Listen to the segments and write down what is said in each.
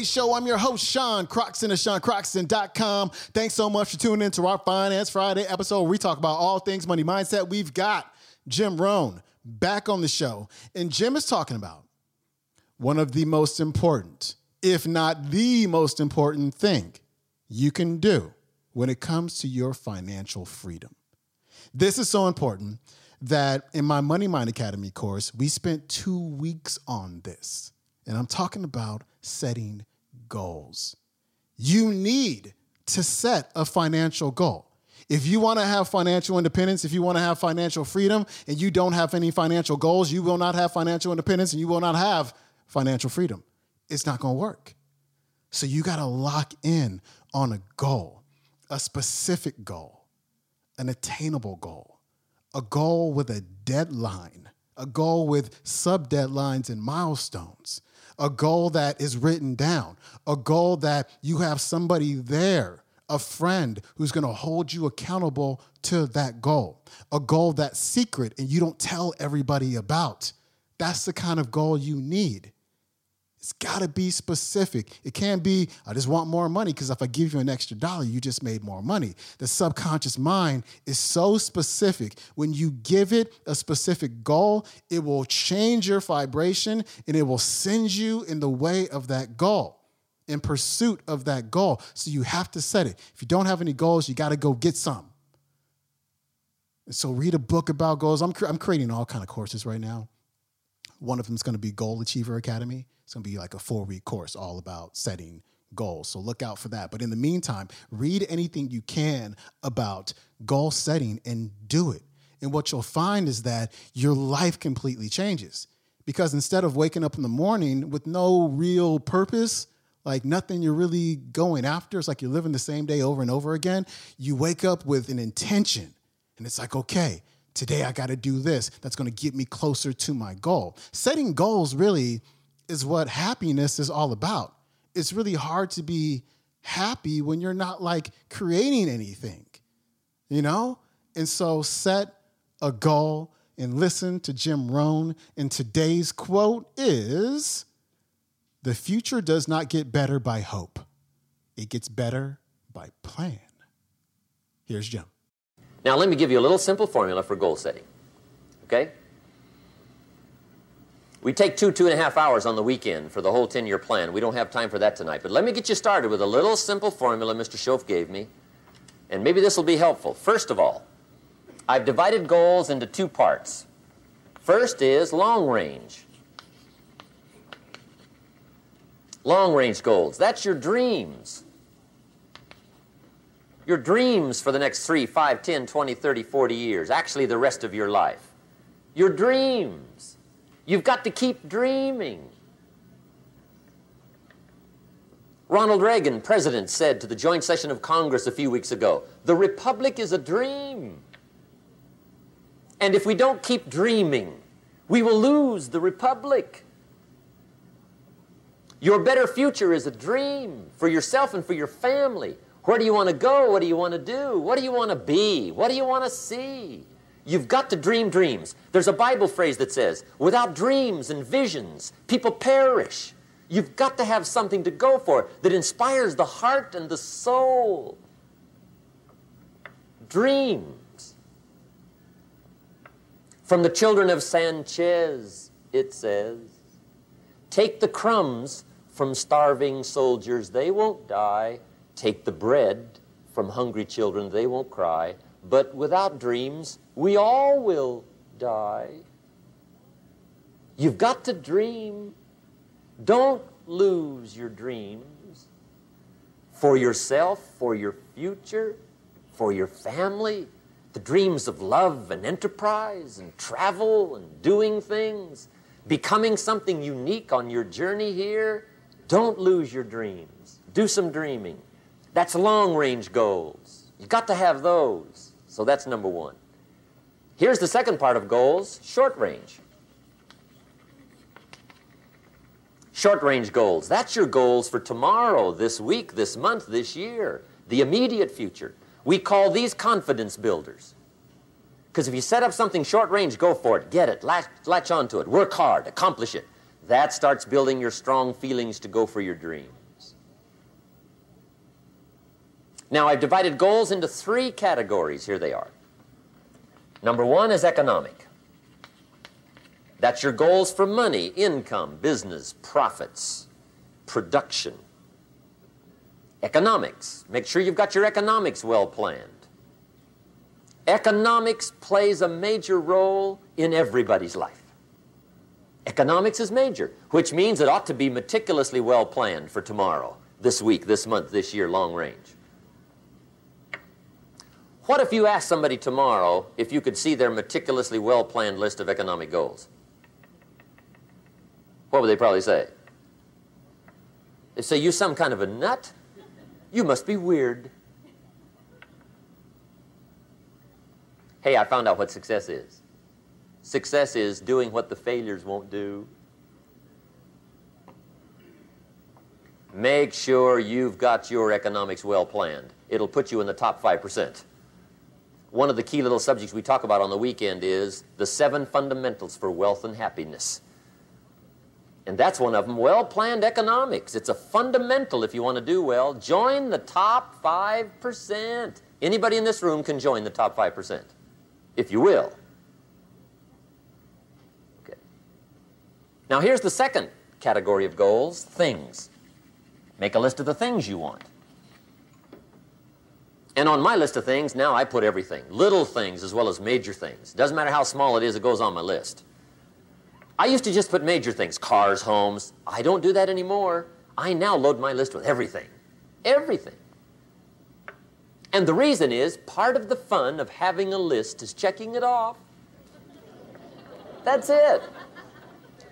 today's show. I'm your host, Sean Croxton of SeanCroxton.com. Thanks so much for tuning in to our Finance Friday episode where we talk about all things money mindset. We've got Jim Rohn back on the show. And Jim is talking about one of the most important, if not the most important thing you can do when it comes to your financial freedom. This is so important that in my Money Mind Academy course, we spent 2 weeks on this. And I'm talking about setting goals. You need to set a financial goal. If you want to have financial independence, if you want to have financial freedom, and you don't have any financial goals, you will not have financial independence and you will not have financial freedom. It's not going to work. So you got to lock in on a goal, a specific goal, an attainable goal, a goal with a deadline, a goal with sub-deadlines and milestones, a goal that is written down, a goal that you have somebody there, a friend who's going to hold you accountable to that goal, a goal that's secret and you don't tell everybody about. That's the kind of goal you need. It's got to be specific. It can't be, I just want more money because if I give you an extra dollar, you just made more money. The subconscious mind is so specific. When you give it a specific goal, it will change your vibration and it will send you in the way of that goal, in pursuit of that goal. So you have to set it. If you don't have any goals, you got to go get some. And so read a book about goals. I'm creating all kinds of courses right now. One of them is going to be Goal Achiever Academy. It's going to be like a 4-week course all about setting goals. So look out for that. But in the meantime, read anything you can about goal setting and do it. And what you'll find is that your life completely changes because instead of waking up in the morning with no real purpose, like nothing you're really going after, it's like you're living the same day over and over again. You wake up with an intention and it's like, okay, today I got to do this. That's going to get me closer to my goal. Setting goals really is what happiness is all about. It's really hard to be happy when you're not like creating anything, you know? And so set a goal and listen to Jim Rohn. And today's quote is, "The future does not get better by hope. It gets better by plan." Here's Jim. Now let me give you a little simple formula for goal setting, okay? We take two and a half hours on the weekend for the whole 10-year plan. We don't have time for that tonight. But let me get you started with a little simple formula Mr. Shoaff gave me. And maybe this will be helpful. First of all, I've divided goals into two parts. First is long range. Long range goals. That's your dreams. Your dreams for the next 3, 5, 10, 20, 30, 40 years. Actually, the rest of your life. Your dreams. You've got to keep dreaming. Ronald Reagan, president, said to the joint session of Congress a few weeks ago, "The republic is a dream. And if we don't keep dreaming, we will lose the republic." Your better future is a dream for yourself and for your family. Where do you want to go? What do you want to do? What do you want to be? What do you want to see? You've got to dream dreams. There's a Bible phrase that says, without dreams and visions, people perish. You've got to have something to go for that inspires the heart and the soul. Dreams. From the children of Sanchez, it says, "Take the crumbs from starving soldiers, they won't die. Take the bread from hungry children, they won't cry. But without dreams, we all will die." You've got to dream. Don't lose your dreams for yourself, for your future, for your family. The dreams of love and enterprise and travel and doing things, becoming something unique on your journey here. Don't lose your dreams. Do some dreaming. That's long-range goals. You've got to have those. So that's number one. Here's the second part of goals, short range. Short range goals. That's your goals for tomorrow, this week, this month, this year, the immediate future. We call these confidence builders. Because if you set up something short range, go for it, get it, latch onto it, work hard, accomplish it. That starts building your strong feelings to go for your dream. Now, I've divided goals into three categories. Here they are. Number one is economic. That's your goals for money, income, business, profits, production. Economics. Make sure you've got your economics well planned. Economics plays a major role in everybody's life. Economics is major, which means it ought to be meticulously well planned for tomorrow, this week, this month, this year, long range. What if you asked somebody tomorrow if you could see their meticulously well-planned list of economic goals? What would they probably say? They'd say, "You some kind of a nut? You must be weird." Hey, I found out what success is. Success is doing what the failures won't do. Make sure you've got your economics well-planned. It'll put you in the top 5%. One of the key little subjects we talk about on the weekend is the 7 fundamentals for wealth and happiness. And that's one of them, well-planned economics. It's a fundamental if you want to do well. Join the top 5%. Anybody in this room can join the top 5%, if you will. Okay. Now here's the second category of goals, things. Make a list of the things you want. And on my list of things, now I put everything. Little things as well as major things. Doesn't matter how small it is, it goes on my list. I used to just put major things, cars, homes. I don't do that anymore. I now load my list with everything. Everything. And the reason is, part of the fun of having a list is checking it off. That's it.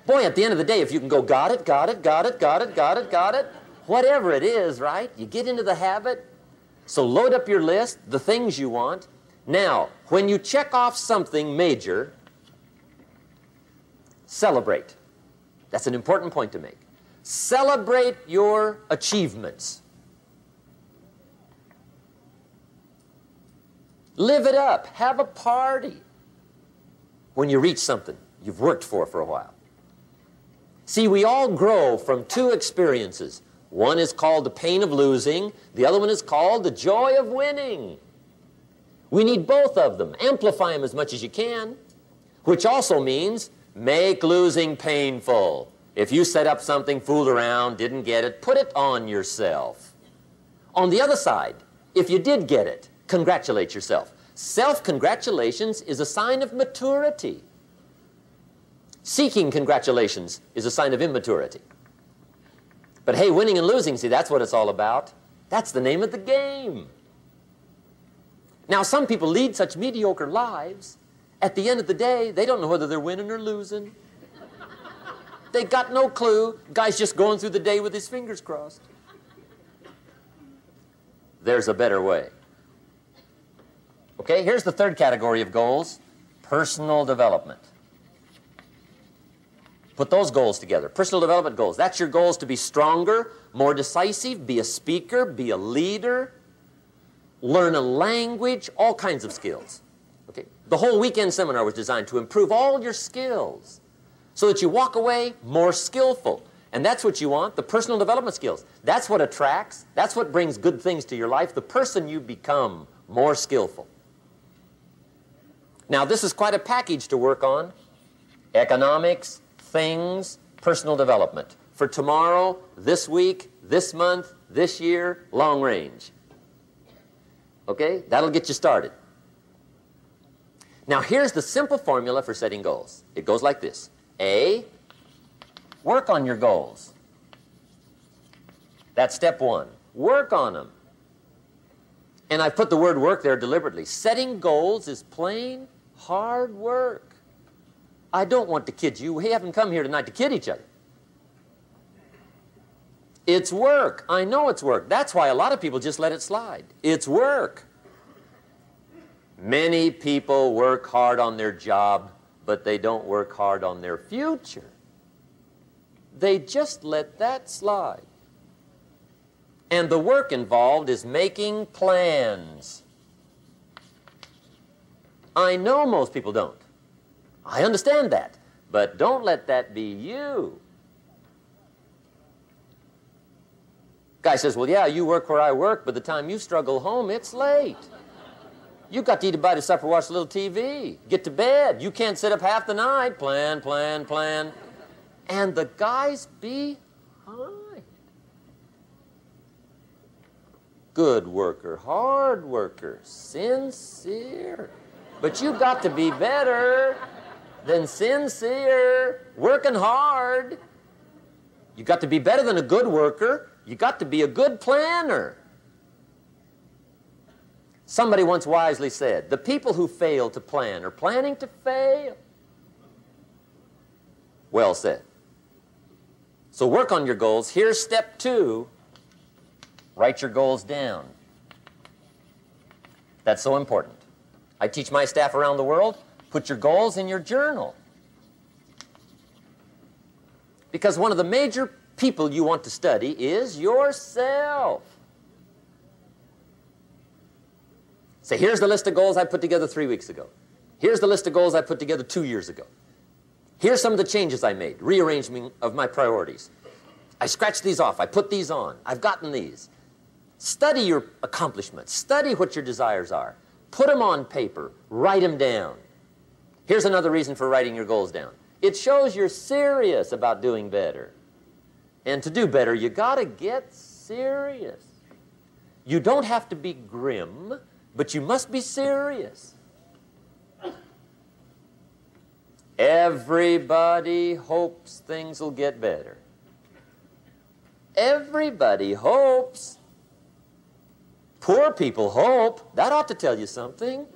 Boy, at the end of the day, if you can go, got it, got it, got it, got it, got it, got it, whatever it is, right? You get into the habit. So load up your list, the things you want. Now, when you check off something major, celebrate. That's an important point to make. Celebrate your achievements. Live it up. Have a party when you reach something you've worked for a while. See, we all grow from 2 experiences. One is called the pain of losing. The other one is called the joy of winning. We need both of them. Amplify them as much as you can, which also means make losing painful. If you set up something, fooled around, didn't get it, put it on yourself. On the other side, if you did get it, congratulate yourself. Self-congratulations is a sign of maturity. Seeking congratulations is a sign of immaturity. But hey, winning and losing, see, that's what it's all about. That's the name of the game. Now, some people lead such mediocre lives, at the end of the day, they don't know whether they're winning or losing. They got no clue. Guy's just going through the day with his fingers crossed. There's a better way. Okay, here's the third category of goals, personal development. Put those goals together, personal development goals. That's your goals to be stronger, more decisive, be a speaker, be a leader, learn a language, all kinds of skills. Okay? The whole weekend seminar was designed to improve all your skills so that you walk away more skillful. And that's what you want, the personal development skills. That's what attracts, that's what brings good things to your life, the person you become, more skillful. Now, this is quite a package to work on. Economics, things, personal development for tomorrow, this week, this month, this year, long range. Okay, that'll get you started. Now here's the simple formula for setting goals. It goes like this. A, work on your goals. That's step one. Work on them. And I've put the word work there deliberately. Setting goals is plain, hard work. I don't want to kid you. We haven't come here tonight to kid each other. It's work. I know it's work. That's why a lot of people just let it slide. It's work. Many people work hard on their job, but they don't work hard on their future. They just let that slide. And the work involved is making plans. I know most people don't. I understand that, but don't let that be you. Guy says, well, yeah, you work where I work, but the time you struggle home, it's late. You got to eat a bite of supper, watch a little TV, get to bed. You can't sit up half the night. Plan, plan, plan. And the guy's behind. Good worker, hard worker, sincere. But you got to be better than sincere, working hard. You got to be better than a good worker. You got to be a good planner. Somebody once wisely said, the people who fail to plan are planning to fail. Well said. So work on your goals. Here's step two. Write your goals down. That's so important. I teach my staff around the world, put your goals in your journal. Because one of the major people you want to study is yourself. Say, here's the list of goals I put together 3 weeks ago. Here's the list of goals I put together 2 years ago. Here's some of the changes I made, rearrangement of my priorities. I scratched these off. I put these on. I've gotten these. Study your accomplishments. Study what your desires are. Put them on paper. Write them down. Here's another reason for writing your goals down. It shows you're serious about doing better. And to do better, you got to get serious. You don't have to be grim. But you must be serious. Everybody hopes things will get better. Everybody hopes. Poor people hope. That ought to tell you something.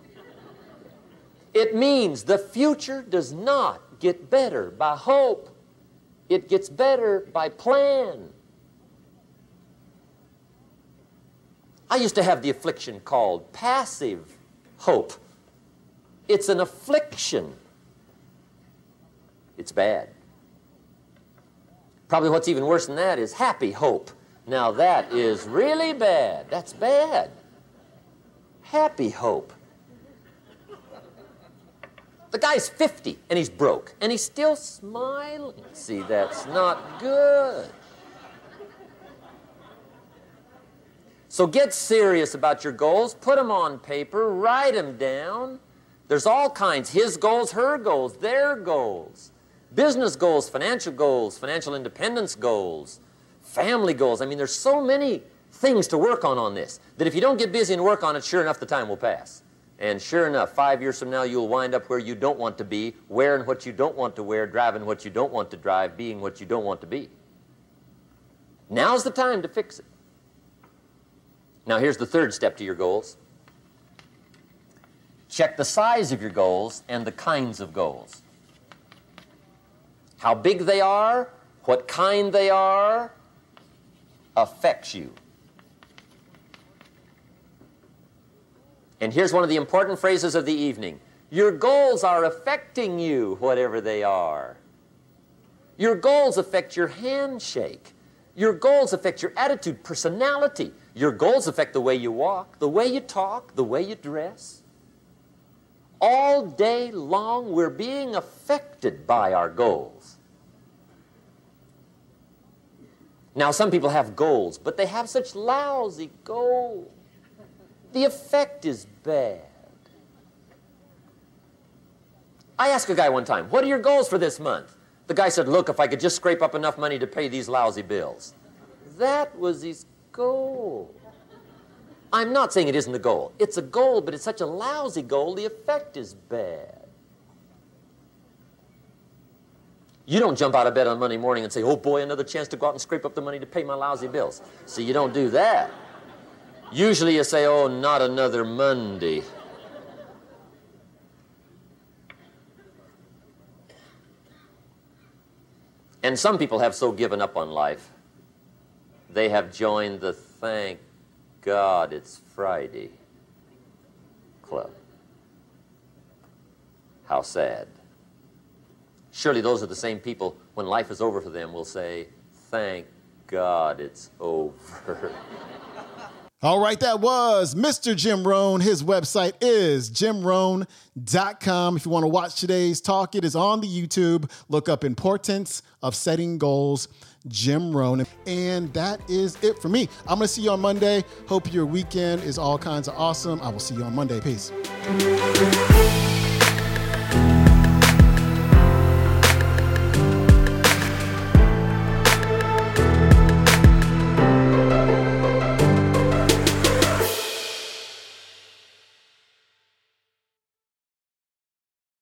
It means the future does not get better by hope. It gets better by plan. I used to have the affliction called passive hope. It's an affliction. It's bad. Probably what's even worse than that is happy hope. Now that is really bad. That's bad. Happy hope. The guy's 50 and he's broke and he's still smiling. See, that's not good. So get serious about your goals. Put them on paper. Write them down. There's all kinds. His goals, her goals, their goals. Business goals, financial independence goals, family goals. I mean, there's so many things to work on this that if you don't get busy and work on it, sure enough, the time will pass. And sure enough, 5 years from now, you'll wind up where you don't want to be, wearing what you don't want to wear, driving what you don't want to drive, being what you don't want to be. Now's the time to fix it. Now, here's the third step to your goals. Check the size of your goals and the kinds of goals. How big they are, what kind they are, affects you. And here's one of the important phrases of the evening. Your goals are affecting you, whatever they are. Your goals affect your handshake. Your goals affect your attitude, personality. Your goals affect the way you walk, the way you talk, the way you dress. All day long, we're being affected by our goals. Now, some people have goals, but they have such lousy goals. The effect is bad. I asked a guy one time, what are your goals for this month? The guy said, look, if I could just scrape up enough money to pay these lousy bills. That was his goal. I'm not saying it isn't a goal. It's a goal, but it's such a lousy goal, the effect is bad. You don't jump out of bed on Monday morning and say, oh boy, another chance to go out and scrape up the money to pay my lousy bills. See, you don't do that. Usually you say, oh, not another Monday. And some people have so given up on life, they have joined the thank God it's Friday club. How sad. Surely those are the same people, when life is over for them, will say, thank God it's over. All right, that was Mr. Jim Rohn. His website is jimrohn.com. If you want to watch today's talk, it is on the YouTube. Look up Importance of Setting Goals, Jim Rohn. And that is it for me. I'm going to see you on Monday. Hope your weekend is all kinds of awesome. I will see you on Monday. Peace.